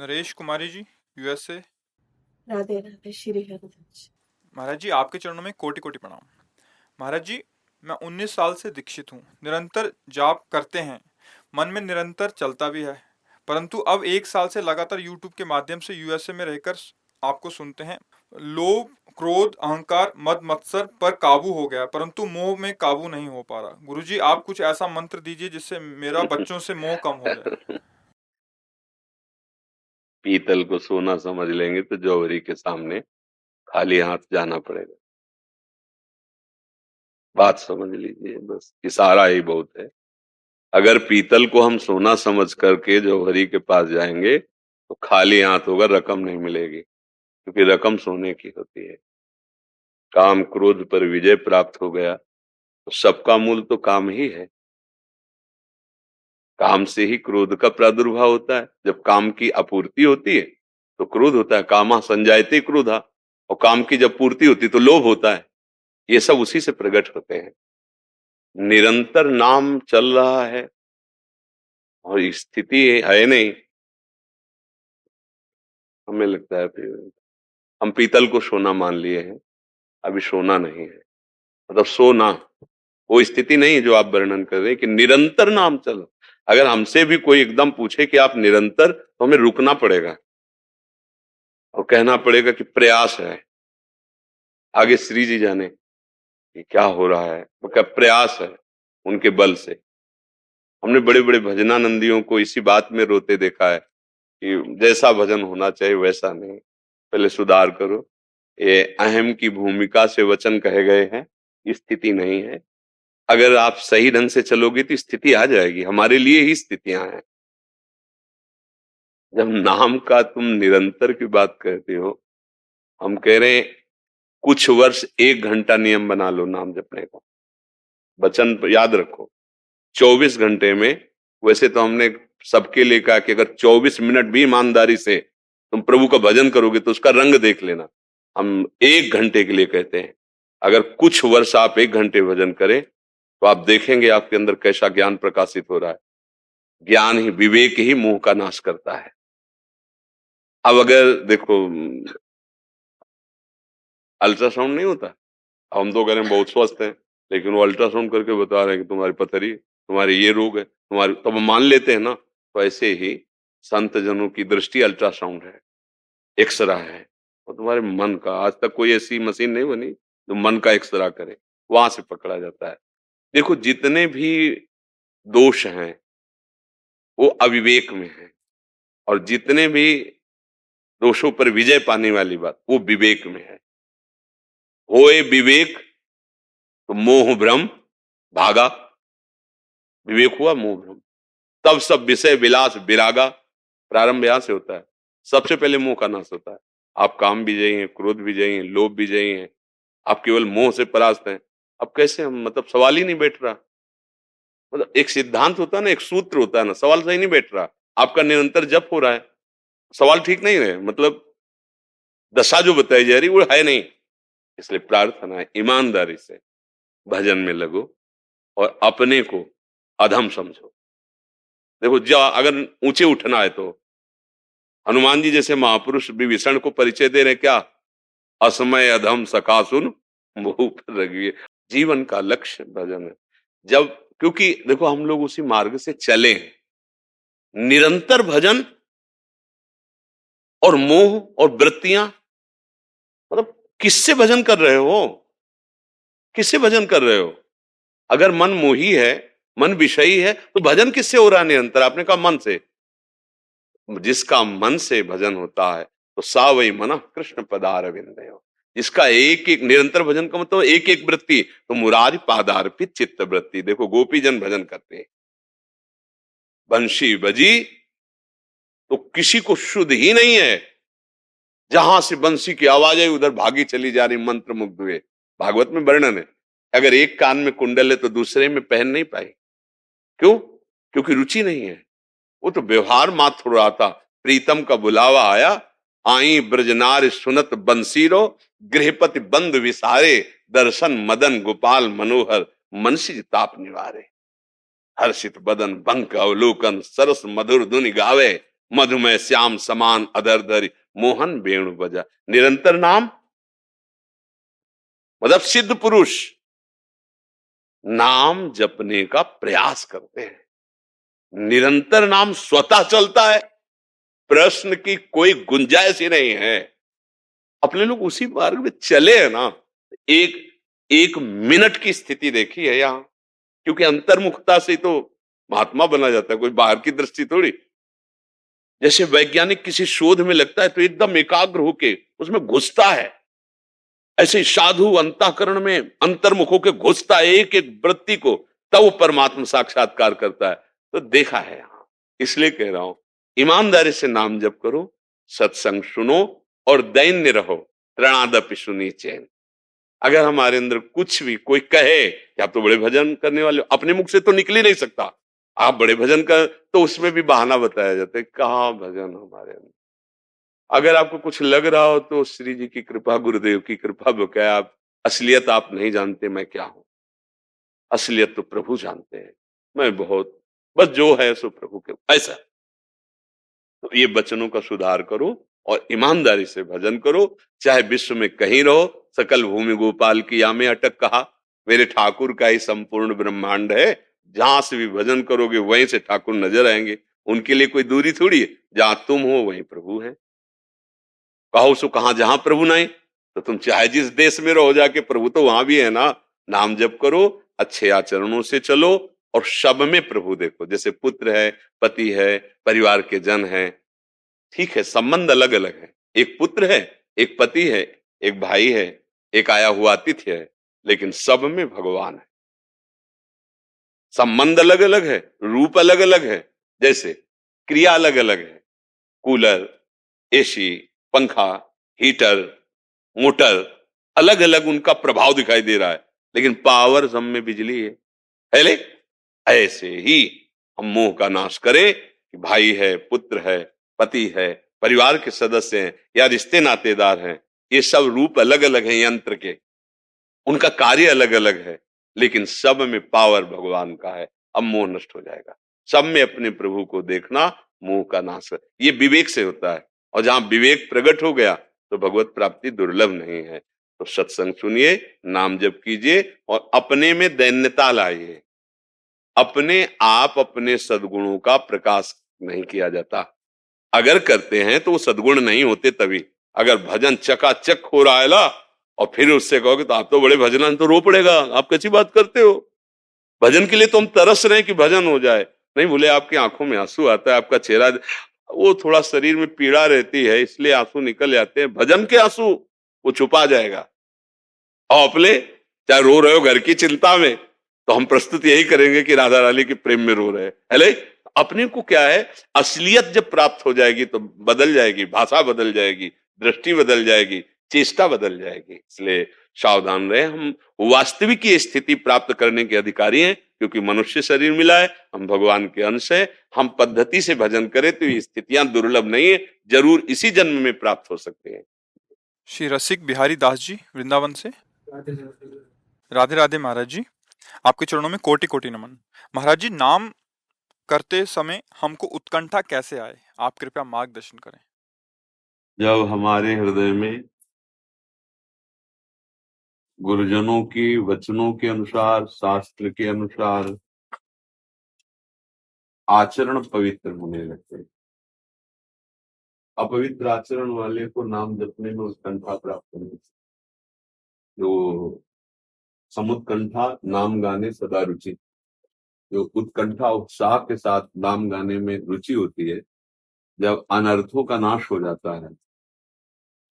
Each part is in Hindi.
नरेश कुमारी जी, USA। राधे राधे, श्री हरि। महाराज जी, आपके चरणों में कोटि कोटि प्रणाम। महाराज जी, मैं 19 साल से दीक्षित हूँ, निरंतर जाप करते हैं, मन में निरंतर चलता भी है, परंतु अब 1 साल से लगातार यूट्यूब के माध्यम से USA में रहकर आपको सुनते हैं। लोभ, क्रोध, अहंकार, मद, मत्सर पर काबू हो गया, परंतु मोह में काबू नहीं हो पा रहा। गुरु जी, आप कुछ ऐसा मंत्र दीजिए जिससे मेरा बच्चों से मोह कम हो जाए। पीतल को सोना समझ लेंगे तो जौहरी के सामने खाली हाथ जाना पड़ेगा। बात समझ लीजिए, बस इशारा ही बहुत है। अगर पीतल को हम सोना समझ करके जौहरी के पास जाएंगे तो खाली हाथ होगा, रकम नहीं मिलेगी, क्योंकि रकम सोने की होती है। काम क्रोध पर विजय प्राप्त हो गया तो सबका मूल तो काम ही है, काम से ही क्रोध का प्रादुर्भाव होता है। जब काम की आपूर्ति होती है तो क्रोध होता है, कामा संजायते क्रोधा, और काम की जब पूर्ति होती है तो लोभ होता है। ये सब उसी से प्रकट होते हैं। निरंतर नाम चल रहा है और स्थिति है नहीं, हमें लगता है हम पीतल को सोना मान लिए हैं, अभी सोना नहीं है, मतलब सोना वो स्थिति नहीं जो आप वर्णन कर रहे हैं कि निरंतर नाम चलो। अगर हमसे भी कोई एकदम पूछे कि आप निरंतर, तो हमें रुकना पड़ेगा और कहना पड़ेगा कि प्रयास है। आगे श्री जी जाने कि क्या हो रहा है, उनका प्रयास है, उनके बल से। हमने बड़े बड़े भजनानंदियों को इसी बात में रोते देखा है कि जैसा भजन होना चाहिए वैसा नहीं। पहले सुधार करो, ये अहम की भूमिका से वचन कहे गए हैं, स्थिति नहीं है। अगर आप सही ढंग से चलोगे तो स्थिति आ जाएगी, हमारे लिए ही स्थितियां हैं। जब नाम का तुम निरंतर की बात करते हो, हम कह रहे हैं कुछ वर्ष 1 घंटा नियम बना लो नाम जपने का, वचन याद रखो 24 घंटे में। वैसे तो हमने सबके लिए कहा कि अगर 24 मिनट भी ईमानदारी से तुम प्रभु का भजन करोगे तो उसका रंग देख लेना। हम 1 घंटे के लिए कहते हैं, अगर कुछ वर्ष आप 1 घंटे भजन करें तो आप देखेंगे आपके अंदर कैसा ज्ञान प्रकाशित हो रहा है। ज्ञान ही, विवेक ही मोह का नाश करता है। अब अगर देखो, अल्ट्रासाउंड नहीं होता, अब हम तो कह रहे हैं बहुत स्वस्थ हैं, लेकिन वो अल्ट्रासाउंड करके बता रहे हैं कि तुम्हारी पथरी, तुम्हारे ये रोग है, तुम्हारे, तो हम मान लेते हैं ना। तो ऐसे ही संत जनों की दृष्टि अल्ट्रासाउंड है, एक्सरा है, और तुम्हारे मन का आज तक कोई ऐसी मशीन नहीं बनी जो मन का एक्सरा करे, वहां से पकड़ा जाता है। देखो, जितने भी दोष हैं वो अविवेक में है, और जितने भी दोषों पर विजय पाने वाली बात वो विवेक में है। होए विवेक तो मोह भ्रम भागा, विवेक हुआ मोह भ्रम। तब सब विषय विलास विरागा, प्रारंभ यहां से होता है। सबसे पहले मोह का नाश होता है। आप काम विजयी हैं, क्रोध विजयी हैं, लोभ विजयी हैं, आप केवल मोह से परास्त हैं। अब कैसे हम, मतलब सवाल ही नहीं बैठ रहा, मतलब एक सिद्धांत होता है ना, एक सूत्र होता है ना, सवाल सही नहीं बैठ रहा। आपका निरंतर जप हो रहा है, सवाल ठीक नहीं है, मतलब दशा जो बताई जा रही वो है नहीं। इसलिए प्रार्थना है ईमानदारी से भजन में लगो और अपने को अधम समझो। देखो, जा अगर ऊंचे उठना है तो हनुमान जी जैसे महापुरुष विभीषण को परिचय दे रहे, क्या असमय अधम सखा सुन मुहु पर रघुवीर। जीवन का लक्ष्य भजन है। जब, क्योंकि देखो हम लोग उसी मार्ग से चले, निरंतर भजन और मोह और वृत्तियां, मतलब किससे भजन कर रहे हो, किससे भजन कर रहे हो? अगर मन मोही है, मन विषयी है, तो भजन किससे हो रहा है निरंतर? आपने कहा मन से। जिसका मन से भजन होता है तो सावई मन कृष्ण पदार विंदय। जिसका एक एक निरंतर भजन का मतलब एक एक वृत्ति, तो मुरारी पादार्पित चित्त वृत्ति। देखो गोपी जन भजन करते हैं, बंशी बजी तो किसी को शुद्ध ही नहीं है। जहां से बंसी की आवाज आई उधर भागी चली जा रही, मंत्र मुग्ध हुए। भागवत में वर्णन है, अगर एक कान में कुंडल है तो दूसरे में पहन नहीं पाई। क्यों? क्योंकि रुचि नहीं है। वो तो व्यवहार मात्र हो रहा था। प्रीतम का बुलावा आया, आई ब्रजनार सुनत बंसीरो, गृहपति बंद विसारे, दर्शन मदन गोपाल मनोहर, मनसिज ताप निवारे। हर्षित बदन बंक अवलोकन, सरस मधुर धुनि गावे, मधुमेह श्याम समान अधरधरी, मोहन वेणु बजा। निरंतर नाम मतलब सिद्ध पुरुष नाम जपने का प्रयास करते हैं। निरंतर नाम स्वतः चलता है, प्रश्न की कोई गुंजाइश ही नहीं है। अपने लोग उसी मार्ग में चले हैं ना। एक एक मिनट की स्थिति देखी है यहां, क्योंकि अंतर्मुखता से ही तो महात्मा बना जाता है, कोई बाहर की दृष्टि थोड़ी। जैसे वैज्ञानिक किसी शोध में लगता है तो एकदम एकाग्र होके उसमें घुसता है, ऐसे साधु अंतःकरण में अंतर्मुख होके घुसता है एक एक वृत्ति को, तब वो परमात्मा साक्षात्कार करता है। तो देखा है यहां, इसलिए कह रहा हूं ईमानदारी से नाम जप करो, सत्संग सुनो और दैन्य रहो। त्रणादपि सुनी चैन। अगर हमारे अंदर कुछ भी कोई कहे कि आप तो बड़े भजन करने वाले, अपने मुख से तो निकल ही नहीं सकता, आप बड़े भजन कर, तो उसमें भी बहाना बताया जाता है। कहाँ भजन हमारे अंदर? अगर आपको कुछ लग रहा हो तो श्री जी की कृपा, गुरुदेव की कृपा बकाया। आप असलियत आप नहीं जानते मैं क्या हूं, असलियत तो प्रभु जानते हैं। मैं बहुत बस जो है सो प्रभु के ऐसा। तो ये वचनों का सुधार करो और ईमानदारी से भजन करो, चाहे विश्व में कहीं रहो। सकल भूमि गोपाल की या में अटक कहा, मेरे ठाकुर का ही संपूर्ण ब्रह्मांड है। जहां से भी भजन करोगे वहीं से ठाकुर नजर आएंगे। उनके लिए कोई दूरी थोड़ी है, जहां तुम हो वहीं प्रभु हैं। कहो सो कहा जहां प्रभु नहीं, तो तुम चाहे जिस देश में रहो जाके प्रभु तो वहां भी है ना। नाम जप करो, अच्छे आचरणों से चलो और सब में प्रभु देखो। जैसे पुत्र है, पति है, परिवार के जन है, ठीक है, संबंध अलग अलग है। एक पुत्र है, एक पति है, एक भाई है, एक आया हुआ अतिथि है, लेकिन सब में भगवान है। संबंध अलग अलग है, रूप अलग अलग है, जैसे क्रिया अलग अलग है। कूलर, एसी, पंखा, हीटर, मोटर, अलग अलग उनका प्रभाव दिखाई दे रहा है, लेकिन पावर सब में बिजली है। पहले ऐसे ही हम मोह का नाश करें कि भाई है, पुत्र है, पति है, परिवार के सदस्य हैं या रिश्ते नातेदार हैं। ये सब रूप अलग अलग है, यंत्र के उनका कार्य अलग अलग है, लेकिन सब में पावर भगवान का है। अब मोह नष्ट हो जाएगा। सब में अपने प्रभु को देखना, मोह का नाश, ये विवेक से होता है। और जहां विवेक प्रकट हो गया तो भगवत प्राप्ति दुर्लभ नहीं है। तो सत्संग सुनिए, नाम जप कीजिए और अपने में दैन्यता लाइए। अपने आप अपने सद्गुणों का प्रकाश नहीं किया जाता। अगर करते हैं तो वो सद्गुण नहीं होते। तभी अगर भजन चकाचक हो रहा है और फिर उससे कहोगे तो आप तो बड़े भजन, तो रो पड़ेगा, आप कैसी बात करते हो। भजन के लिए तो हम तरस रहे हैं कि भजन हो जाए। नहीं भूले, आपकी आंखों में आंसू आता है, आपका चेहरा, वो थोड़ा शरीर में पीड़ा रहती है, इसलिए आंसू निकल जाते हैं। भजन के आंसू वो छुपा जाएगा। और अपने चाहे रो रहे हो घर की चिंता में, तो हम प्रस्तुत यही करेंगे कि राधा रानी के प्रेम में रो रहे हैं। अपने को क्या है, असलियत जब प्राप्त हो जाएगी तो बदल जाएगी, भाषा बदल जाएगी, दृष्टि बदल जाएगी, चेष्टा बदल जाएगी। इसलिए सावधान रहे, हम वास्तविक की स्थिति प्राप्त करने के अधिकारी हैं, क्योंकि मनुष्य शरीर मिला है, हम भगवान के अंश हैं। हम पद्धति से भजन करें तो ये स्थितियां दुर्लभ नहीं है, जरूर इसी जन्म में प्राप्त हो सकते हैं। श्री रसिक बिहारी दास जी वृंदावन से, राधे राधे महाराज जी, आपके चरणों में कोटि कोटि नमन। महाराज जी, नाम करते समय हमको उत्कंठा कैसे आए, आप कृपया मार्गदर्शन करें। जब हमारे हृदय में गुरुजनों के वचनों के अनुसार, शास्त्र के अनुसार आचरण पवित्र होने लगते, अपवित्र आचरण वाले को नाम जपने में उत्कंठा प्राप्त होने लगती। जो समुत्कंठा नाम गाने सदा रुचि, जो उत्कंठा उत्साह के साथ नाम गाने में रुचि होती है, जब अनर्थों का नाश हो जाता है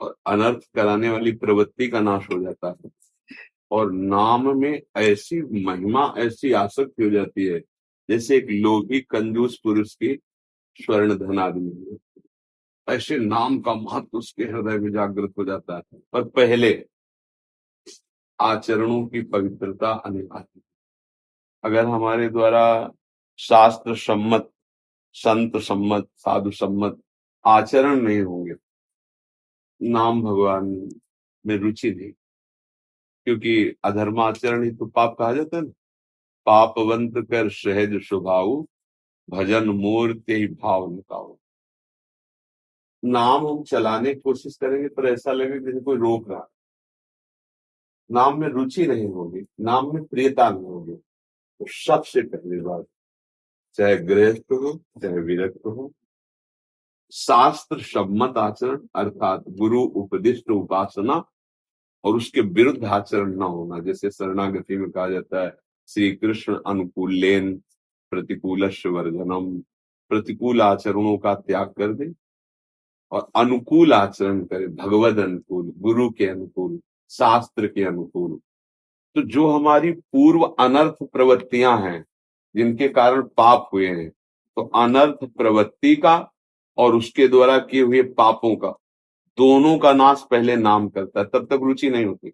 और अनर्थ कराने वाली प्रवृत्ति का नाश हो जाता है और नाम में ऐसी महिमा, ऐसी आसक्ति हो जाती है जैसे एक लोभी कंजूस पुरुष की स्वर्ण धन आदमी, ऐसे नाम का महत्व उसके हृदय में जागृत हो जाता है। पर पहले आचरणों की पवित्रता अनिवार्य। अगर हमारे द्वारा शास्त्र सम्मत, संत सम्मत, साधु सम्मत आचरण नहीं होंगे, नाम भगवान में रुचि नहीं, क्योंकि अधर्म आचरण ही तो पाप कहा जाता है ना। पापवंत कर सहज स्वभाव, भजन मूर्ति भाव निकाओ। नाम हम चलाने की कोशिश करेंगे पर ऐसा लगेगा जैसे कोई रोक रहा। नाम में रुचि नहीं होगी, नाम में प्रियता नहीं होगी। तो सबसे पहली बात, चाहे गृहस्थ हो चाहे विरक्त हो, शास्त्र सम्मत आचरण अर्थात गुरु उपदिष्ट उपासना और उसके विरुद्ध आचरण न होना। जैसे शरणागति में कहा जाता है, श्री कृष्ण अनुकूलेन प्रतिकूलस्य वर्जनम, प्रतिकूल आचरणों का त्याग कर दे और अनुकूल आचरण करे, भगवद अनुकूल, गुरु के अनुकूल, शास्त्र के अनुकूल। तो जो हमारी पूर्व अनर्थ प्रवृत्तियां हैं जिनके कारण पाप हुए हैं, तो अनर्थ प्रवृत्ति का और उसके द्वारा किए हुए पापों का, दोनों का नाश पहले नाम करता है, तब तक रुचि नहीं होती।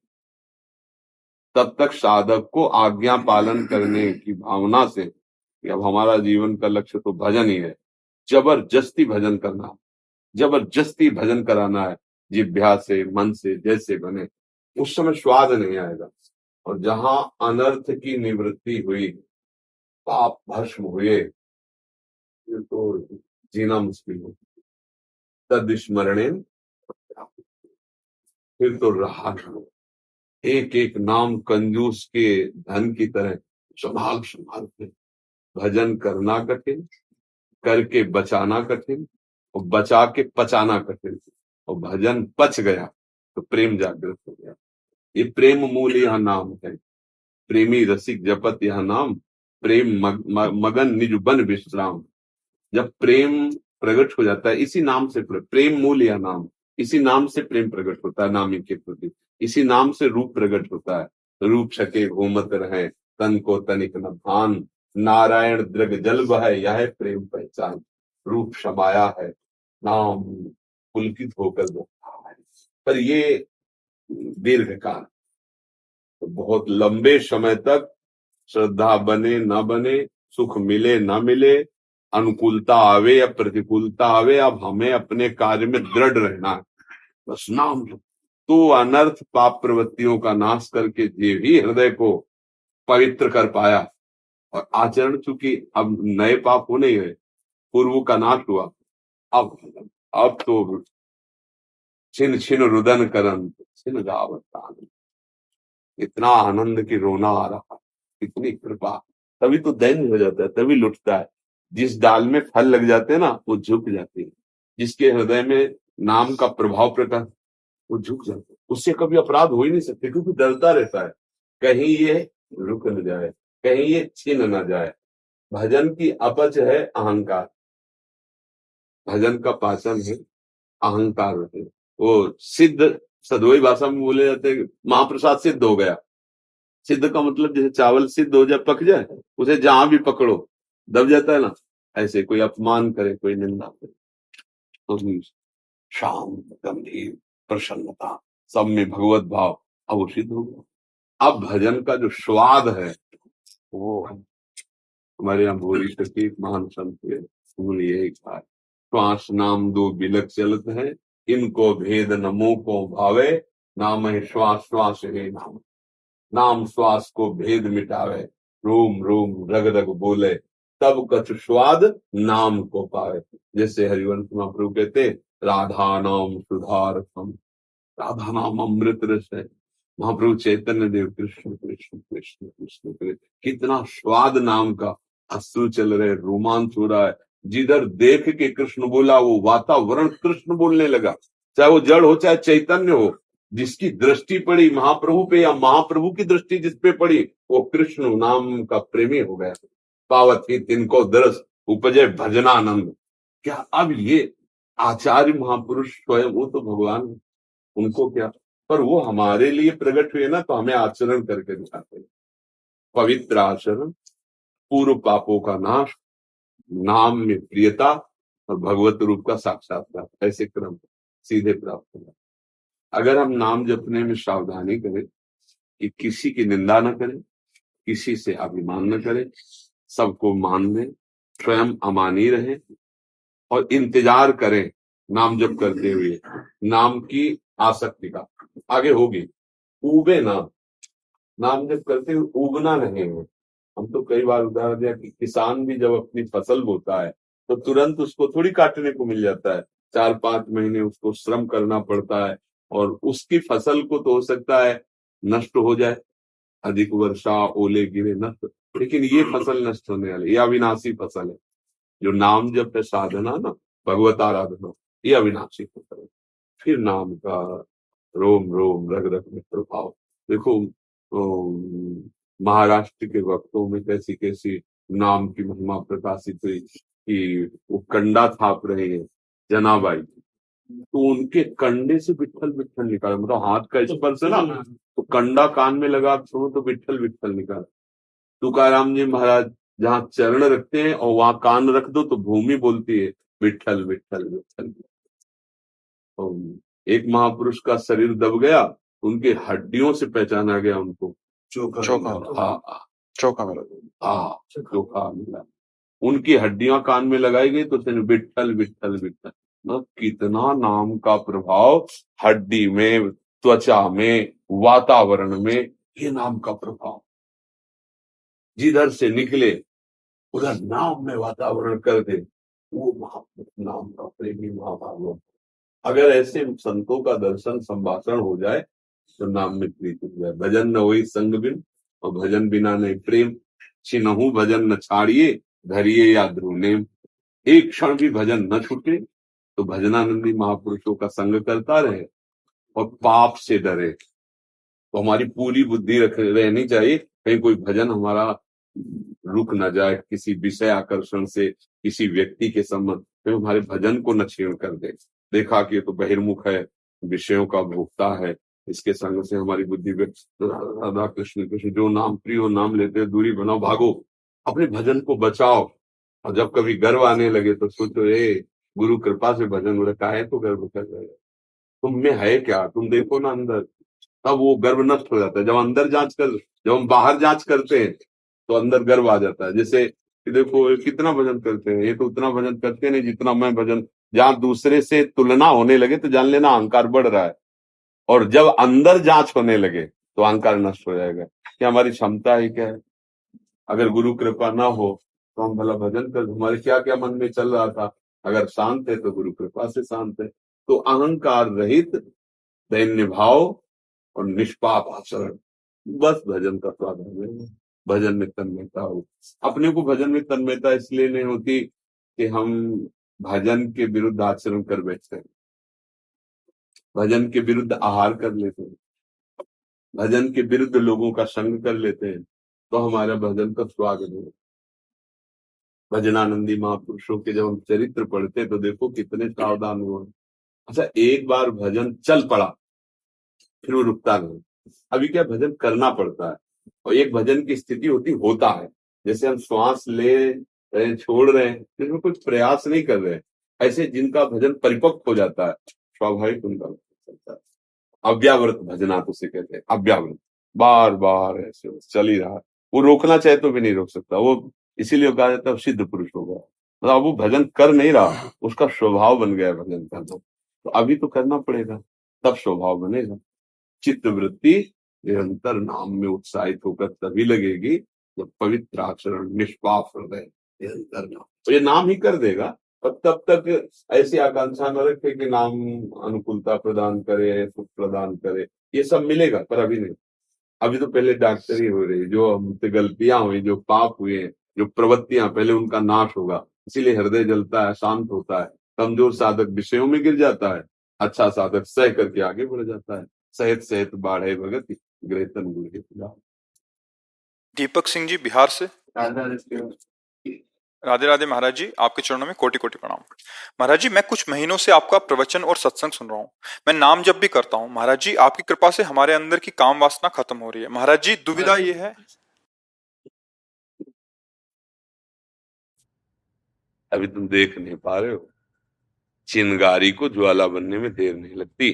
तब तक साधक को आज्ञा पालन करने की भावना से, अब हमारा जीवन का लक्ष्य तो भजन ही है, जबरदस्ती भजन करना, जबरदस्ती भजन कराना है, जिभ्या से मन से जैसे बने, उस समय स्वाद नहीं आएगा। और जहां अनर्थ की निवृत्ति हुई, पाप भस्म हुए, तो जीना मुश्किल हो। तद स्मरणेन, फिर तो रहा ना। एक एक नाम कंजूस के धन की तरह संभाल संभाल के भजन करना कठिन, करके बचाना कठिन और बचा के पचाना कठिन। और भजन पच गया तो प्रेम जागृत हो गया। ये प्रेम मूल यह नाम है। प्रेमी रसिक जपत यह नाम, प्रेम मगन निज बन विश्राम। जब प्रेम प्रकट हो जाता है, इसी नाम से प्रेम मूल या नाम, इसी नाम से प्रेम प्रकट होता है नामी के प्रति, इसी नाम से रूप प्रकट होता है। रूप छके घूमत रहे, तन को तनिक न भान, नारायण दृग जल बहे, यह प्रेम पहचान। रूप समाया है, नाम पुलकित होकर जाता है। पर ये दीर्घकाल, तो बहुत लंबे समय तक श्रद्धा बने न बने, सुख मिले न मिले, अनुकूलता आवे या प्रतिकूलता आवे, अब हमें अपने कार्य में दृढ़ रहना है। बस नाम तो अनर्थ पाप प्रवृत्तियों का नाश करके जीव ही हृदय को पवित्र कर पाया। और आचरण चूंकि अब नए पाप होने ही है, पूर्व का नाश हुआ, अब तो छिन छिन रुदन करन छिन गावतान, इतना आनंद की रोना आ रहा, इतनी कृपा। तभी तो दैन हो जाता है, तभी लुटता है। जिस डाल में फल लग जाते हैं ना, वो झुक जाती है। जिसके हृदय में नाम का प्रभाव प्रकट, वो झुक जाता है। उससे कभी अपराध हो ही नहीं सकते, क्योंकि डरता रहता है कहीं ये रुक न जाए, कहीं ये छीन न जाए। भजन की अपच है अहंकार, भजन का पाचन है अहंकार। वो सिद्ध, सदोई भाषा में बोले जाते महाप्रसाद सिद्ध हो गया। सिद्ध का मतलब जैसे चावल सिद्ध हो जाए, पक जाए, उसे जहां भी पकड़ो दब जाता है ना, ऐसे कोई अपमान करे, कोई निंदा करे, शांत गंभीर प्रसन्नता सब में भगवत भाव अवसित होगा। अब भजन का जो स्वाद है वो हमारे यहाँ भोरी करके एक महान संत हुए, उन्होंने यही कहा, श्वास नाम दो बिलक चलत है, इनको भेद नमो को भावे, नाम है श्वास श्वास है नाम, नाम श्वास को भेद मिटावे, रोम रोम रग रग बोले, तब कछु स्वाद नाम को पावे। जैसे हरिवंश महाप्रभु कहते, राधा नाम सुधारसम, राधा नाम अमृत रस है। महाप्रभु चैतन्य देव कृष्ण कृष्ण कृष्ण कृष्ण कृष्ण, कितना स्वाद नाम का, अश्रु चल रहे, रोमांच हो रहा है। जिधर देख के कृष्ण बोला वो वातावरण कृष्ण बोलने लगा, चाहे वो जड़ हो चाहे चैतन्य हो। जिसकी दृष्टि पड़ी महाप्रभु पे या महाप्रभु की दृष्टि जिसपे पड़ी वो कृष्ण नाम का प्रेमी हो गया। पावती तिनको दरस उपजे भजनानंद। क्या अब ये आचार्य महापुरुष स्वयं वो तो भगवान, उनको क्या, पर वो हमारे लिए प्रकट हुए ना, तो हमें आचरण करके दिखाते हैं। पवित्र आचरण, पूर्व पापों का नाश, नाम में प्रियता और भगवत रूप का साक्षात्कार, ऐसे क्रम सीधे प्राप्त होगा। अगर हम नाम जपने में सावधानी करें कि किसी की निंदा न करें, किसी से अभिमान न करें, सबको मान लें, स्वयं अमानी रहें और इंतजार करें नाम जप करते हुए नाम की आसक्ति का। आगे होगी ऊबे ना, नाम जप करते हुए ऊबना नहीं है। हम तो कई बार उदाहरण दिया कि किसान भी जब अपनी फसल बोता है तो तुरंत उसको थोड़ी काटने को मिल जाता है, 4-5 महीने उसको श्रम करना पड़ता है और उसकी फसल को तो हो सकता है नष्ट हो जाए, अधिक वर्षा ओले गिरे नष्ट, लेकिन ये फसल नष्ट होने वाली, ये अविनाशी फसल है। जो नाम जप है साधना ना, भगवत आराधना, ये अविनाशी फसल है। फिर नाम का रोम रोम रग रग में प्रभाव देखो, महाराष्ट्र के वक्तों में कैसी कैसी नाम की महिमा प्रकाशित हुई कि वो कंडा थाप रहे हैं जनाबाई, तो उनके कंडे से विट्ठल विट्ठल निकाला, मतलब हाथ का स्पर्श है ना, तो कंडा कान में लगा छोड़ो तो विट्ठल विट्ठल निकाला। तुकाराम जी महाराज जहाँ चरण रखते हैं और वहां कान रख दो तो भूमि बोलती है विट्ठल विट्ठल विट्ठल। एक महापुरुष का शरीर दब गया, उनके हड्डियों से पहचाना गया उनको, चोखा मिला, उनकी हड्डियां कान में लगाई गई तो विट्ठल विट्ठल विट्ठल। कितना नाम का प्रभाव हड्डी में, त्वचा में, वातावरण में, ये नाम का प्रभाव जिधर से निकले उधर नाम में वातावरण कर दे, वो महापुरुष नाम का प्रेमी महाभागवत। अगर ऐसे संतों का दर्शन संभाषण हो जाए तो नाम में प्रीति हो जाए। भजन न होई संग बिन, और भजन बिना नहीं प्रेम, छिनहु भजन न छाड़िए, धरिए या ध्रुने, एक क्षण भी भजन न छूटे। तो भजनानंदी महापुरुषों का संग करता रहे और पाप से डरे, तो हमारी पूरी बुद्धि रहनी चाहिए कहीं कोई भजन हमारा रुक ना जाए, किसी विषय आकर्षण से, किसी व्यक्ति के संबंध में हमारे भजन को न छीण कर दे। देखा कि तो बहिर्मुख है, विषयों का भोक्ता है, इसके संग से हमारी बुद्धि राधा कृष्ण कृष्ण, जो नाम प्रियो नाम लेते हो दूरी बनाओ, भागो, अपने भजन को बचाओ। और जब कभी गर्व आने लगे तो सोचो, गुरु कृपा से भजन हो रखा है तो गर्व कर रहे, तुम में है क्या, तुम देखो ना अंदर, तब वो गर्व नष्ट हो जाता है। जब अंदर जांच कर, जब हम बाहर जांच करते हैं तो अंदर गर्व आ जाता है। जैसे देखो कितना भजन करते हैं, ये तो उतना भजन करते नहीं जितना मैं भजन। जहां दूसरे से तुलना होने लगे तो जान लेना अहंकार बढ़ रहा है, और जब अंदर जांच होने लगे तो अहंकार नष्ट हो जाएगा। क्या हमारी क्षमता है, क्या है? अगर गुरु कृपा ना हो तो हम भला भजन कर, हमारे क्या क्या मन में चल रहा था, अगर शांत है तो गुरु कृपा से शांत है। तो अहंकार रहित, दैन्य भाव और निष्पाप आचरण, बस भजन का स्वाद है। भजन में तन्मयता हो, अपने को भजन में तन्मयता इसलिए नहीं होती कि हम भजन के विरुद्ध आचरण कर बैठते हैं, भजन के विरुद्ध आहार कर लेते हैं, भजन के विरुद्ध लोगों का संग कर लेते हैं, तो हमारा भजन का स्वाद नहीं। भजनानंदी महापुरुषों के जब हम चरित्र पढ़ते तो देखो कितने सावधान हुए। अच्छा, एक बार भजन चल पड़ा फिर वो रुकता नहीं। अभी क्या भजन करना पड़ता है, और एक भजन की स्थिति होता है। जैसे हम श्वास ले छोड़ रहे हैं, जिसमें कुछ प्रयास नहीं कर रहे हैं, ऐसे जिनका भजन परिपक्व हो जाता है स्वाभाविक उनका चलता है। अव्यावर्त भजनात् उसे कहते हैं। अव्यावर्त बार बार ऐसे चल ही रहा, वो रोकना चाहे तो भी नहीं रोक सकता, वो इसीलिए कहा जाता है सिद्ध पुरुष हो गया, मतलब वो भजन कर नहीं रहा, उसका स्वभाव बन गया भजन करना। तो अभी तो करना पड़ेगा तब स्वभाव बनेगा। चित्तवृत्ति निरंतर नाम में उत्साहित होकर तभी लगेगी जब पवित्र आचरण निष्पाप हृदय निरंतर नाम, तो ये नाम ही कर देगा। और तब तक ऐसी आकांक्षा न रखे कि नाम अनुकूलता प्रदान करे, सुख प्रदान करे, ये सब मिलेगा, पर अभी नहीं। अभी तो पहले डॉक्टरी हो रही, जो हमसे गलतियां हुई, जो पाप हुए, जो प्रवृत्तियां, पहले उनका नाश होगा। इसीलिए हृदय जलता है, शांत होता है। कमजोर साधक विषयों में गिर जाता है, अच्छा साधक सह करके आगे बढ़ जाता है। सहत सहत बाढ़े भगत ग्रहतन गुण। दीपक सिंह जी बिहार से, राधे राधे महाराज जी, आपके चरणों में कोटि कोटि प्रणाम। महाराज जी, मैं कुछ महीनों से आपका प्रवचन और सत्संग सुन रहा हूँ। मैं नाम जप भी करता हूँ। महाराज जी, आपकी कृपा से हमारे अंदर की काम वासना खत्म हो रही है। महाराज जी, दुविधा ये है, अभी तुम देख नहीं पा रहे हो, चिंगारी को ज्वाला बनने में देर नहीं लगती।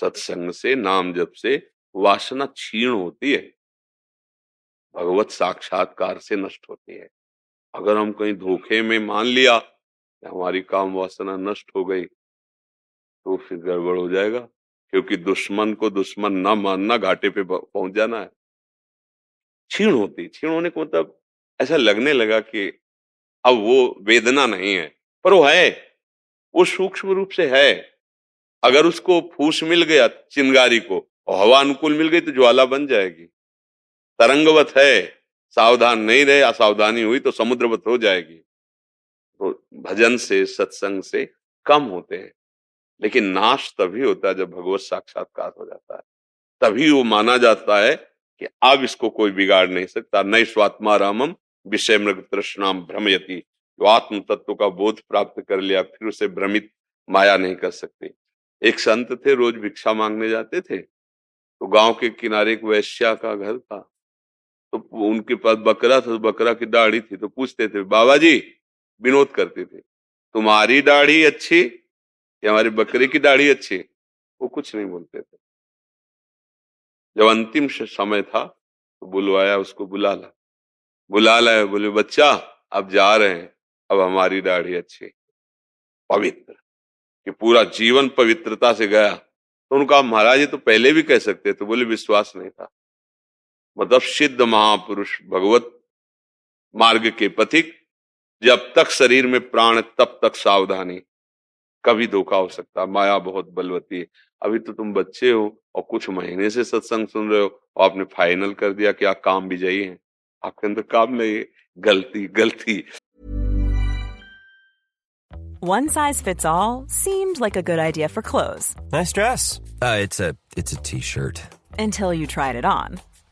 सत्संग से, नाम जप से वासना क्षीण होती है, भगवत साक्षात्कार से नष्ट होती है। अगर हम कहीं धोखे में मान लिया कि हमारी काम वासना नष्ट हो गई तो फिर गड़बड़ हो जाएगा, क्योंकि दुश्मन को दुश्मन न मानना घाटे पे पहुंच जाना है। क्षीण होती, क्षीण होने को मतलब ऐसा लगने लगा कि अब वो वेदना नहीं है, पर वो है, वो सूक्ष्म रूप से है। अगर उसको फूस मिल गया चिंगारी को और हवा अनुकूल मिल गई तो ज्वाला बन जाएगी। तरंगवत है, सावधान नहीं रहे, असावधानी हुई तो समुद्रवत हो जाएगी। तो भजन से, सत्संग से कम होते हैं, लेकिन नाश तभी होता है जब भगवत साक्षात्कार हो जाता है। तभी वो माना जाता है कि अब इसको कोई बिगाड़ नहीं सकता। नई स्वात्मा रामम विषय मृग तृष्णाम भ्रमयति, जो आत्म तत्व का बोध प्राप्त कर लिया फिर उसे भ्रमित माया नहीं कर सकती। एक संत थे, रोज भिक्षा मांगने जाते थे, तो गांव के किनारे एक वैश्या का घर था, तो उनके पास बकरा था, बकरा की दाढ़ी थी, तो पूछते थे, बाबा जी, विनोद करते थे, तुम्हारी दाढ़ी अच्छी या हमारे बकरे की दाढ़ी अच्छी? वो कुछ नहीं बोलते थे। जब अंतिम समय था तो बुलवाया, उसको बुला लाया, बोले, बच्चा, अब जा रहे हैं, अब हमारी दाढ़ी अच्छी, पवित्र, कि पूरा जीवन पवित्रता से गया। तो उनका, महाराज ये तो पहले भी कह सकते, तो बोले, विश्वास नहीं था। मतलब सिद्ध महापुरुष, भगवत मार्ग के पथिक, जब तक शरीर में प्राण तब तक सावधानी, कभी धोखा हो सकता, माया बहुत बलवती है। अभी तो तुम बच्चे हो और कुछ महीने से सत्संग सुन रहे हो और आपने फाइनल कर दिया कि आप काम विजयी हैं, आपके अंदर काम नहीं, गलती। One size fits all seemed like a good idea for clothes. Nice dress. It's a t-shirt. Until you tried it on.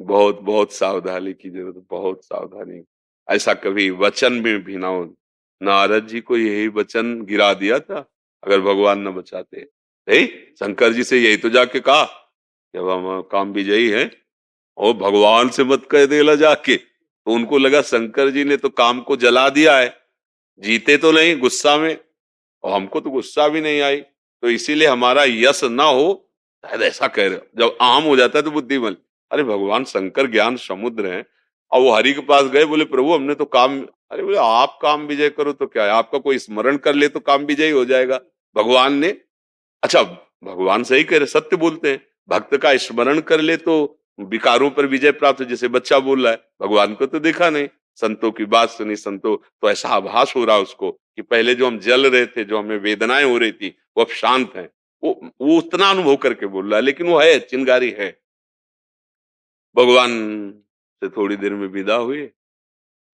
बहुत सावधानी की जरूरत, बहुत सावधानी। ऐसा कभी वचन में भी ना हो। नारद जी को यही वचन गिरा दिया था, अगर भगवान न बचाते। शंकर जी से यही तो जाके कहा, जब हम काम विजयी हैं और भगवान से मत कह देला जाके। तो उनको लगा शंकर जी ने तो काम को जला दिया है, जीते तो नहीं गुस्सा में, और हमको तो गुस्सा भी नहीं आई, तो इसीलिए हमारा यश ना हो, शायद ऐसा कह रहे। जब आम हो जाता है तो बुद्धि बल, अरे भगवान शंकर ज्ञान समुद्र हैं। और वो हरि के पास गए, बोले, प्रभु हमने तो काम अरे बोले आप काम विजय करो तो क्या है, आपका कोई स्मरण कर ले तो काम विजयी हो जाएगा। भगवान ने, अच्छा भगवान सही कह रहे, सत्य बोलते हैं, भक्त का स्मरण कर ले तो विकारों पर विजय प्राप्त हो। जैसे बच्चा बोल रहा है, भगवान को तो देखा नहीं, संतों की बात सुनी, संतों तो ऐसा आभास हो रहा है उसको कि पहले जो हम जल रहे थे, जो हमें वेदनाएं हो रही थी, वो अब शांत है। वो उतना अनुभव करके बोल रहा है, लेकिन वो है चिंगारी है। भगवान से थोड़ी देर में विदा हुए,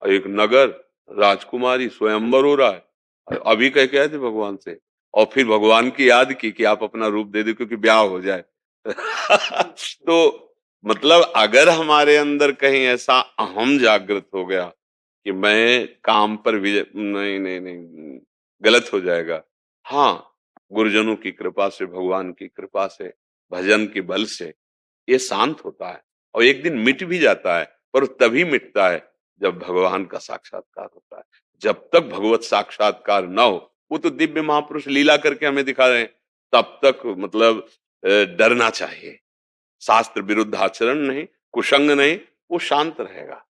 एक नगर राजकुमारी स्वयंवर हो रहा है, अभी कह के आए थे भगवान से, और फिर भगवान की याद की कि आप अपना रूप दे दो क्योंकि ब्याह हो जाए। तो मतलब अगर हमारे अंदर कहीं ऐसा अहम जागृत हो गया कि मैं काम पर विजय, नहीं नहीं नहीं गलत हो जाएगा। हाँ, गुरुजनों की कृपा से, भगवान की कृपा से, भजन के बल से ये शांत होता है और एक दिन मिट भी जाता है, पर तभी मिटता है जब भगवान का साक्षात्कार होता है। जब तक भगवत साक्षात्कार ना हो, वो तो दिव्य महापुरुष लीला करके हमें दिखा रहे हैं, तब तक मतलब डरना चाहिए। शास्त्र विरुद्ध आचरण नहीं, कुसंग नहीं, वो शांत रहेगा।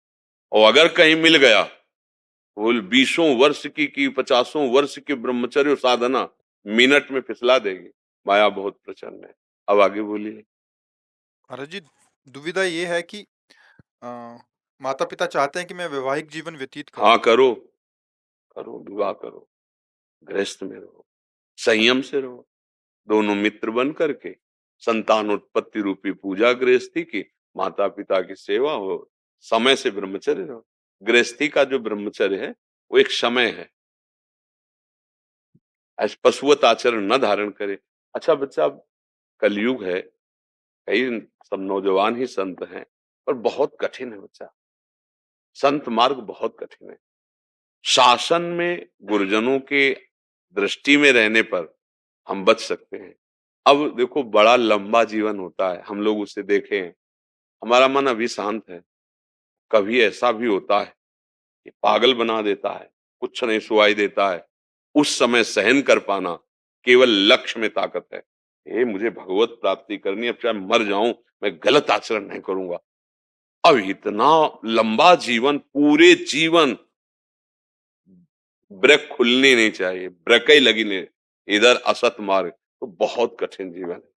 और अगर कहीं मिल गया वो 20 वर्ष की 50 वर्ष की ब्रह्मचर्य साधना मिनट में फिसला देगी। माया बहुत प्रचंड है। अब आगे बोलिए। महाराज जी, दुविधा ये है कि माता पिता चाहते हैं कि मैं वैवाहिक जीवन व्यतीत करूं। हाँ, करो विवाह करो, गृहस्थ में रहो, संयम से रहो, दोनों मित्र बन करके संतान उत्पत्ति रूपी पूजा गृहस्थी की, माता पिता की सेवा हो, समय से ब्रह्मचर्य रहो। गृहस्थी का जो ब्रह्मचर्य है वो एक समय है, ऐसे पशुवत आचरण न धारण करे। अच्छा बच्चा, कलयुग है, कई सब नौजवान ही संत हैं, पर बहुत कठिन है बच्चा, संत मार्ग बहुत कठिन है। शासन में गुरुजनों के दृष्टि में रहने पर हम बच सकते हैं। अब देखो, बड़ा लंबा जीवन होता है, हम लोग उसे देखे हैं, हमारा मन अभी शांत है, कभी ऐसा भी होता है कि पागल बना देता है, कुछ नहीं सुनाई देता है। उस समय सहन कर पाना, केवल लक्ष्य में ताकत है। ये मुझे भगवत प्राप्ति करनी है, अब चाहे मर जाऊं मैं गलत आचरण नहीं करूंगा। अब इतना लंबा जीवन, पूरे जीवन ब्रेक खुलने नहीं चाहिए, ब्रेक ही लगी नहीं, इधर असत मार्ग, तो बहुत कठिन जीवन है।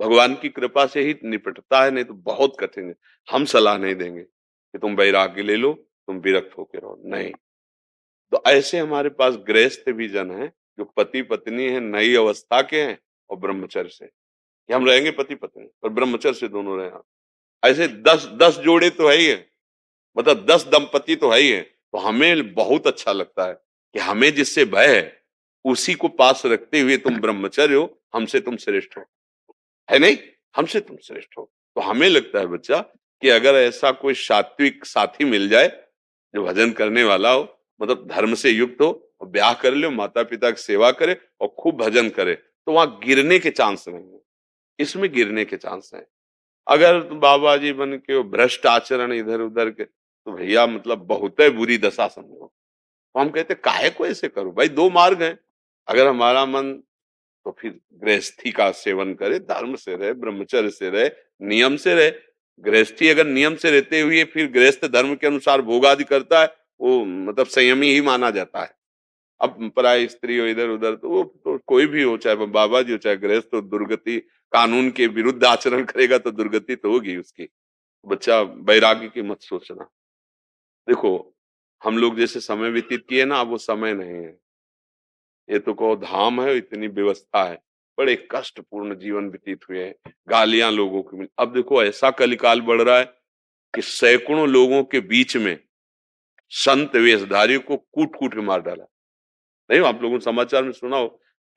भगवान की कृपा से ही निपटता है, नहीं तो बहुत कठिन है। हम सलाह नहीं देंगे कि तुम वैराग्य ले लो, तुम विरक्त होके रहो, नहीं। तो ऐसे हमारे पास गृहस्थ भी जन हैं जो पति पत्नी हैं, नई अवस्था के हैं, और ब्रह्मचर्य से कि हम रहेंगे पति पत्नी, और ब्रह्मचर्य से दोनों रहे। ऐसे 10 जोड़े तो है ही है, मतलब 10 दंपति तो है ही है। तो हमें बहुत अच्छा लगता है कि हमें जिससे भय है उसी को पास रखते हुए, तुम ब्रह्मचर्य हो, हमसे तुम श्रेष्ठ हो, है नहीं, हमसे तुम श्रेष्ठ हो। तो हमें लगता है बच्चा कि अगर ऐसा कोई सात्विक साथी मिल जाए जो भजन करने वाला हो, मतलब धर्म से युक्त हो, और ब्याह कर ले, माता पिता की सेवा करे और खूब भजन करे, तो वहां गिरने के चांस नहीं है। इसमें गिरने के चांस है। अगर बाबा जी बन के भ्रष्ट आचरण इधर उधर के, तो भैया मतलब बहुत है बुरी दशा समझो। तो हम कहते काहे को ऐसे करो भाई, 2 मार्ग हैं। अगर हमारा मन, तो फिर गृहस्थी का सेवन करे, धर्म से रहे, ब्रह्मचर्य से रहे, नियम से रहे। गृहस्थी अगर नियम से रहते हुए फिर गृहस्थ धर्म के अनुसार भोगादि करता है, वो मतलब संयमी ही माना जाता है। अब पराई स्त्री हो इधर उधर, तो वो तो कोई भी हो, चाहे बाबा जी हो चाहे गृहस्थ, तो दुर्गति, कानून के विरुद्ध आचरण करेगा तो दुर्गति तो होगी उसकी। बच्चा वैराग्य की मत सोचना। देखो हम लोग जैसे समय व्यतीत किए ना, अब वो समय नहीं है। ये तो कहो धाम है, इतनी व्यवस्था है, बड़े कष्टपूर्ण जीवन व्यतीत हुए हैं, गालियां लोगों की। अब देखो ऐसा कलिकाल बढ़ रहा है कि सैकड़ों लोगों के बीच में संत वेशधारियों को कूट कूट के मार डाला। नहीं आप लोगों ने समाचार में सुना हो,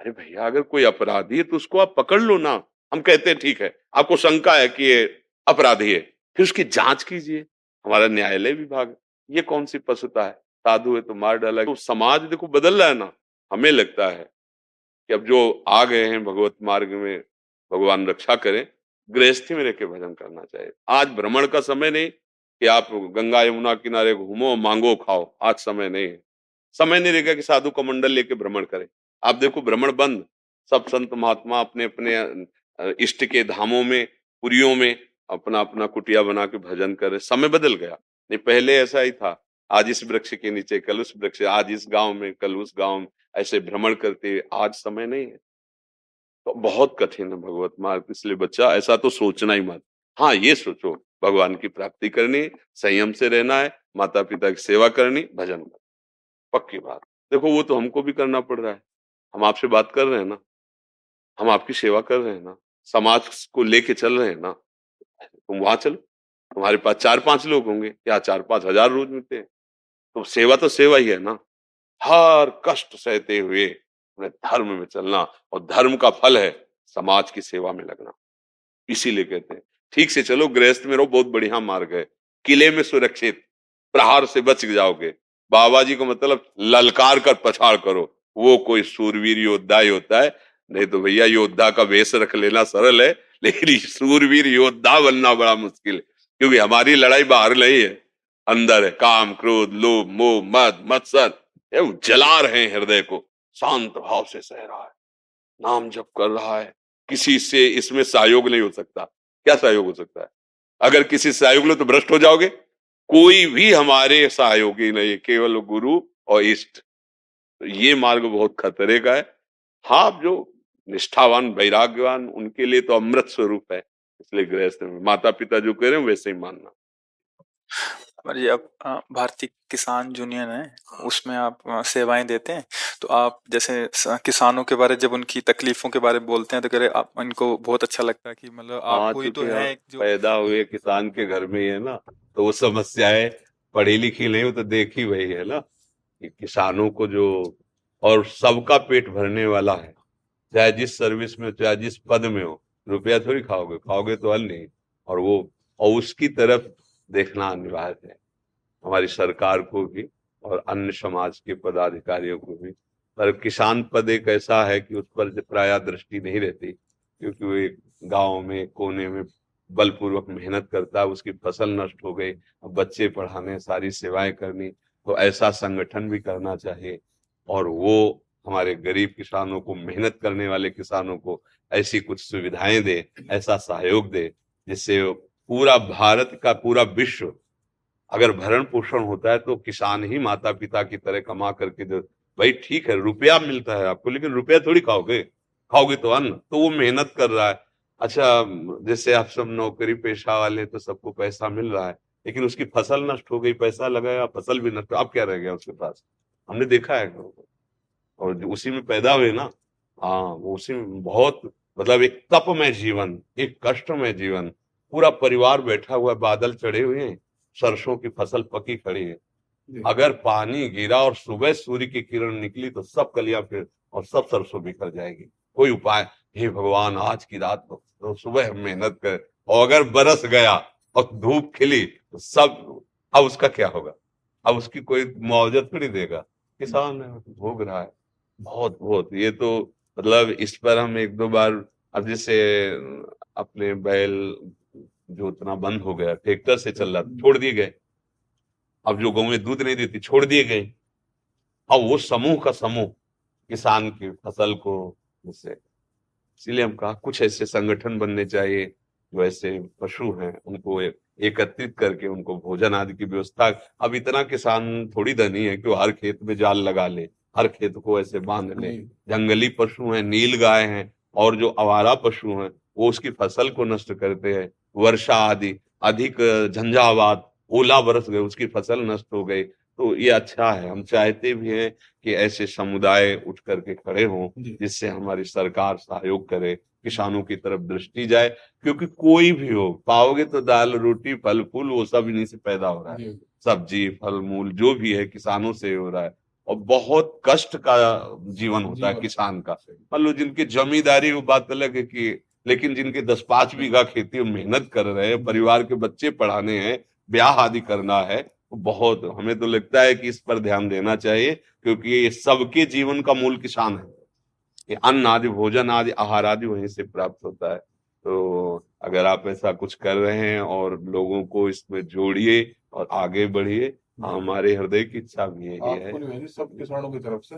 अरे भैया अगर कोई अपराधी है तो उसको आप पकड़ लो ना। हम कहते हैं ठीक है, आपको शंका है कि ये अपराधी है, फिर उसकी जांच कीजिए, हमारा न्यायालय विभाग। ये कौन सी पशुता है, साधु है तो मार डाला। तो समाज देखो बदल रहा है ना। हमें लगता है कि अब जो आ गए हैं भगवत मार्ग में, भगवान रक्षा करें, गृहस्थी में रहकर भजन करना चाहिए। आज भ्रमण का समय नहीं कि आप गंगा यमुना किनारे घूमो, मांगो खाओ, आज समय नहीं है। समय नहीं रहेगा कि साधु का मंडल लेके भ्रमण करें। आप देखो भ्रमण बंद, सब संत महात्मा अपने अपने इष्ट के धामों में, पुरियों में अपना अपना कुटिया बना के भजन करे। समय बदल गया, नहीं पहले ऐसा ही था आज इस वृक्ष के नीचे कल उस वृक्ष, आज इस गांव में कल उस गांव में, ऐसे भ्रमण करते। आज समय नहीं है, तो बहुत कठिन है भगवत मार्ग। इसलिए बच्चा ऐसा तो सोचना ही मत। हाँ, ये सोचो भगवान की प्राप्ति करनी, संयम से रहना है, माता पिता की सेवा करनी, भजन करना, पक्की बात। देखो वो तो हमको भी करना पड़ रहा है, हम आपसे बात कर रहे हैं ना, हम आपकी सेवा कर रहे हैं ना, समाज को लेके चल रहे हैं ना। तुम वहां चलो, तुम्हारे पास 4-5 लोग होंगे, या 4-5 हजार रोज मिलते हैं, तो सेवा तो सेवा ही है ना। हर कष्ट सहते हुए अपने धर्म में चलना, और धर्म का फल है समाज की सेवा में लगना। इसीलिए कहते हैं ठीक से चलो, गृहस्थ में रहो, बहुत बढ़िया मार्ग है। किले में सुरक्षित, प्रहार से बच जाओगे। बाबा जी को मतलब ललकार कर पछाड़ करो, वो कोई सूरवीर योद्धा ही होता है। नहीं तो भैया योद्धा का वेश रख लेना सरल है, लेकिन सूरवीर योद्धा बनना बड़ा मुश्किल है, क्योंकि हमारी लड़ाई बाहर नहीं है, अंदर है। काम, क्रोध, लोभ, मोह, मद, मत्सर जला रहे हैं हृदय को। शांत भाव से सह रहा है, नाम जप कर रहा है, किसी से इसमें सहयोग नहीं हो सकता। क्या सहयोग हो सकता है? अगर किसी से सहयोग लो तो भ्रष्ट हो जाओगे। कोई भी हमारे सहयोगी नहीं, केवल गुरु और इष्ट। तो ये मार्ग बहुत खतरे का है। हाँ, जो निष्ठावान वैराग्यवान उनके लिए तो अमृत स्वरूप है। इसलिए गृहस्थ में माता पिता जो कह रहे हैं वैसे ही मानना। जी, आप भारतीय किसान यूनियन है, उसमें आप सेवाएं देते हैं, तो आप जैसे किसानों के बारे, जब उनकी तकलीफों के बारे में बोलते हैं तो कह रहे आप, इनको बहुत अच्छा लगता है कि मतलब आप कोई तो है जो पैदा हुए किसान के घर में है ना, तो वो समस्याएं पढ़ी लिखी नहीं हो तो देखी वही है ना, कि किसानों को जो, और सबका पेट भरने वाला है, चाहे जिस सर्विस में, चाहे जिस पद में हो। रुपया थोड़ी खाओगे, खाओगे तो अन्न नहीं। और वो, और उसकी तरफ देखना अनिवार्य है, हमारी सरकार को भी और अन्य समाज के पदाधिकारियों को भी। पर किसान पद एक ऐसा है कि उस पर प्राय दृष्टि नहीं रहती, क्योंकि वो एक गाँव में कोने में बलपूर्वक मेहनत करता है, उसकी फसल नष्ट हो गई, अब बच्चे पढ़ाने, सारी सेवाएं करनी। तो ऐसा संगठन भी करना चाहिए, और वो हमारे गरीब किसानों को, मेहनत करने वाले किसानों को ऐसी कुछ सुविधाएं दे, ऐसा सहयोग दे, जिससे पूरा भारत का, पूरा विश्व अगर भरण पोषण होता है तो किसान ही माता पिता की तरह कमा करके जो, भाई ठीक है रुपया मिलता है आपको, लेकिन रुपया थोड़ी खाओगे, खाओगे तो अन्न। तो वो मेहनत कर रहा है। अच्छा, जैसे आप सब नौकरी पेशा वाले, तो सबको पैसा मिल रहा है, लेकिन उसकी फसल नष्ट हो गई, पैसा लगाया, फसल भी नष्ट, अब क्या रह गया उसके पास? हमने देखा है, और उसी में पैदा हुए ना। हाँ, उसी में बहुत, मतलब एक तप में जीवन, एक कष्ट में जीवन, पूरा परिवार बैठा हुआ है, बादल चढ़े हुए हैं, सरसों की फसल पकी खड़ी है, अगर पानी गिरा और सुबह सूर्य की किरण निकली तो सब कलियां फिर, और सब सरसों बिखर जाएगी। कोई उपाय? हे भगवान, आज की रात तो सुबह मेहनत करे, और अगर बरस गया और धूप खिली तो सब, अब उसका क्या होगा? अब उसकी कोई मुआवजा थोड़ी देगा, किसान भोग रहा है बहुत बहुत। ये तो मतलब इस पर हम 1-2 बार, अब जैसे अपने बैल जोतना बंद हो गया, ट्रैक्टर से चल रहा, छोड़ दिए गए। अब जो गौएं दूध नहीं देती छोड़ दिए गए। अब वो समूह का समूह किसान की फसल को, जैसे, इसीलिए हम कहा कुछ ऐसे संगठन बनने चाहिए जो ऐसे पशु हैं उनको एकत्रित करके उनको भोजन आदि की व्यवस्था। अब इतना किसान थोड़ी धनी है कि वो हर खेत में जाल लगा ले, हर खेत को ऐसे बांध ले। जंगली पशु हैं, नील गाय हैं, और जो आवारा पशु हैं वो उसकी फसल को नष्ट करते हैं। वर्षा आदि, अधिक झंझावात, ओला बरस गए, उसकी फसल नष्ट हो गई। तो ये अच्छा है, हम चाहते भी हैं कि ऐसे समुदाय उठ करके खड़े हों, जिससे हमारी सरकार सहयोग करे, किसानों की तरफ दृष्टि जाए। क्योंकि कोई भी हो, पाओगे तो दाल रोटी फल फूल वो सब इन्हीं से पैदा हो रहा है, सब्जी फल मूल जो भी है किसानों से हो रहा है। और बहुत कष्ट का जीवन होता है किसान का। मान लो जिनकी जमींदारी वो बात अलग है कि, लेकिन जिनके 10-5 बीघा खेती, मेहनत कर रहे हैं, परिवार के बच्चे पढ़ाने हैं, ब्याह आदि करना है, बहुत। हमें तो लगता है कि इस पर ध्यान देना चाहिए, क्योंकि ये सबके जीवन का मूल किसान है। ये अन्न आदि, भोजन आदि, आहार आदि वहीं से प्राप्त होता है। तो अगर आप ऐसा कुछ कर रहे हैं और लोगों को इसमें जोड़िए और आगे बढ़िए। हमारे हृदय की इच्छा भी है, सब किसानों की तरफ से।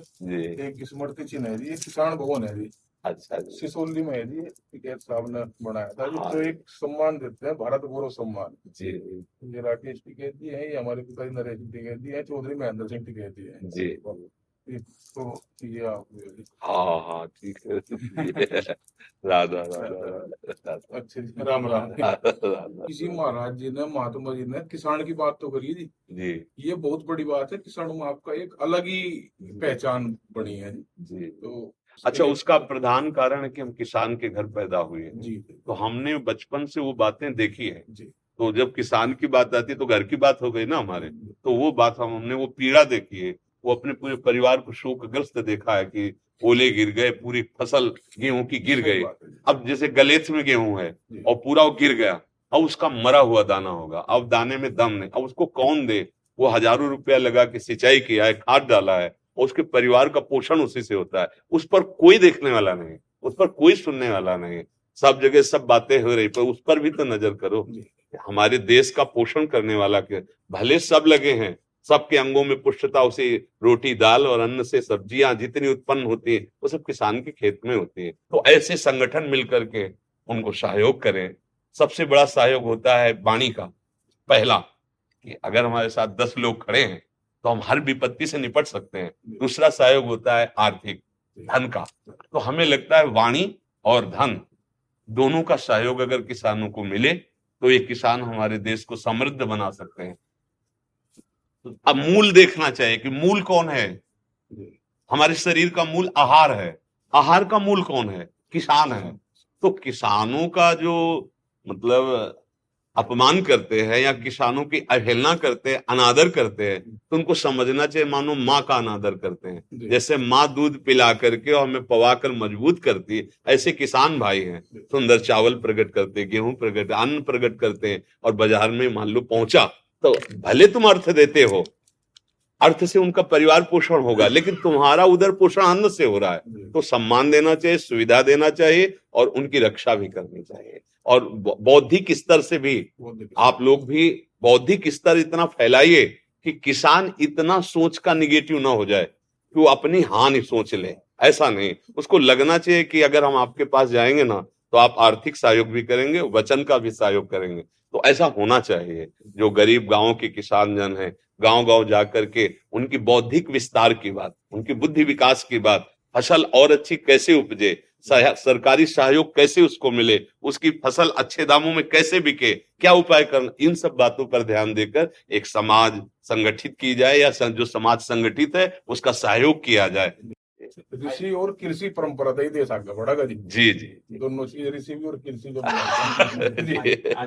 एक स्मृति चिन्ह है, ये किसान भवन है, अच्छा सिसोली में ये साहब ने बनाया था जिसको एक सम्मान देते हैं भारत गौरव सम्मान। जी ये राकेश टिकैती है, ये हमारे पिताजी नरेश टिकैती है, चौधरी महेंद्र सिंह टिकैती है। जी तो ये हाँ हाँ ठीक है। राधा राधा अच्छे राम राम। किसी महाराज जी ने महात्मा जी ने किसान की बात तो करी जी। जी ये बहुत बड़ी बात है, किसानों में आपका एक अलग ही पहचान बनी है जी। तो अच्छा उसका प्रधान कारण है कि हम किसान के घर पैदा हुए हैं, तो हमने बचपन से वो बातें देखी है। तो जब किसान की बात आती है तो घर की बात हो गई ना हमारे, तो वो बात हमने वो पीड़ा देखी है, वो अपने पूरे परिवार को शोकग्रस्त देखा है कि ओले गिर गए, पूरी फसल गेहूं की गिर गई। अब जैसे गलेथ में गेहूं है और पूरा वो गिर गया, अब उसका मरा हुआ दाना होगा, अब दाने में दम नहीं, अब उसको कौन दे? वो हजारों रुपया लगा के सिंचाई किया है, खाद डाला है, उसके परिवार का पोषण उसी से होता है, उस पर कोई देखने वाला नहीं, उस पर कोई सुनने वाला नहीं, सब जगह सब बातें हो रही, पर उस पर भी तो नजर करो। हमारे देश का पोषण करने वाला के भले सब लगे हैं, सबके अंगों में पुष्टता उसी रोटी दाल और अन्न से सब्जियां जितनी उत्पन्न होती है वो सब किसान के खेत में होती है। तो ऐसे संगठन मिलकर के उनको सहयोग करें। सबसे बड़ा सहयोग होता है वाणी का। पहला कि अगर हमारे साथ 10 लोग खड़े हैं तो हम हर विपत्ति से निपट सकते हैं। दूसरा सहयोग होता है आर्थिक धन का। तो हमें लगता है वाणी और धन दोनों का सहयोग अगर किसानों को मिले तो ये किसान हमारे देश को समृद्ध बना सकते हैं। अब मूल देखना चाहिए कि मूल कौन है। हमारे शरीर का मूल आहार है, आहार का मूल कौन है? किसान है। तो किसानों का जो मतलब अपमान करते हैं या किसानों की अवहेलना करते हैं, अनादर करते हैं, तो उनको समझना चाहिए मानो माँ का अनादर करते हैं। जैसे माँ दूध पिला करके और हमें पवा कर मजबूत करती है, ऐसे किसान भाई हैं। सुंदर चावल प्रकट करते, गेहूं प्रकट, अन्न प्रकट करते हैं और बाजार में मान लो पहुंचा तो भले तुम अर्थ देते हो, अर्थ से उनका परिवार पोषण होगा, लेकिन तुम्हारा उधर पोषण अन्न से हो रहा है। तो सम्मान देना चाहिए, सुविधा देना चाहिए और उनकी रक्षा भी करनी चाहिए। और बौद्धिक स्तर से भी आप लोग भी बौद्धिक स्तर इतना फैलाइए कि किसान इतना सोच का निगेटिव ना हो जाए कि वो अपनी हानि सोच ले। ऐसा नहीं, उसको लगना चाहिए कि अगर हम आपके पास जाएंगे ना तो आप आर्थिक सहयोग भी करेंगे, वचन का भी सहयोग करेंगे। तो ऐसा होना चाहिए। जो गरीब गाँव के किसान जन है, गांव गांव जाकर के उनकी बौद्धिक विस्तार की बात, उनकी बुद्धि विकास की बात, फसल और अच्छी कैसे उपजे, सरकारी सहयोग कैसे उसको मिले, उसकी फसल अच्छे दामों में कैसे बिके, क्या उपाय करना, इन सब बातों पर ध्यान देकर एक समाज संगठित की जाए या जो समाज संगठित है उसका सहयोग किया जाए। ऋषि और कृषि परंपरा तो ही देश आगे बढ़ेगा जी। जी जी दोनों चीज, ऋषि भी और कृषि भी।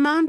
Mom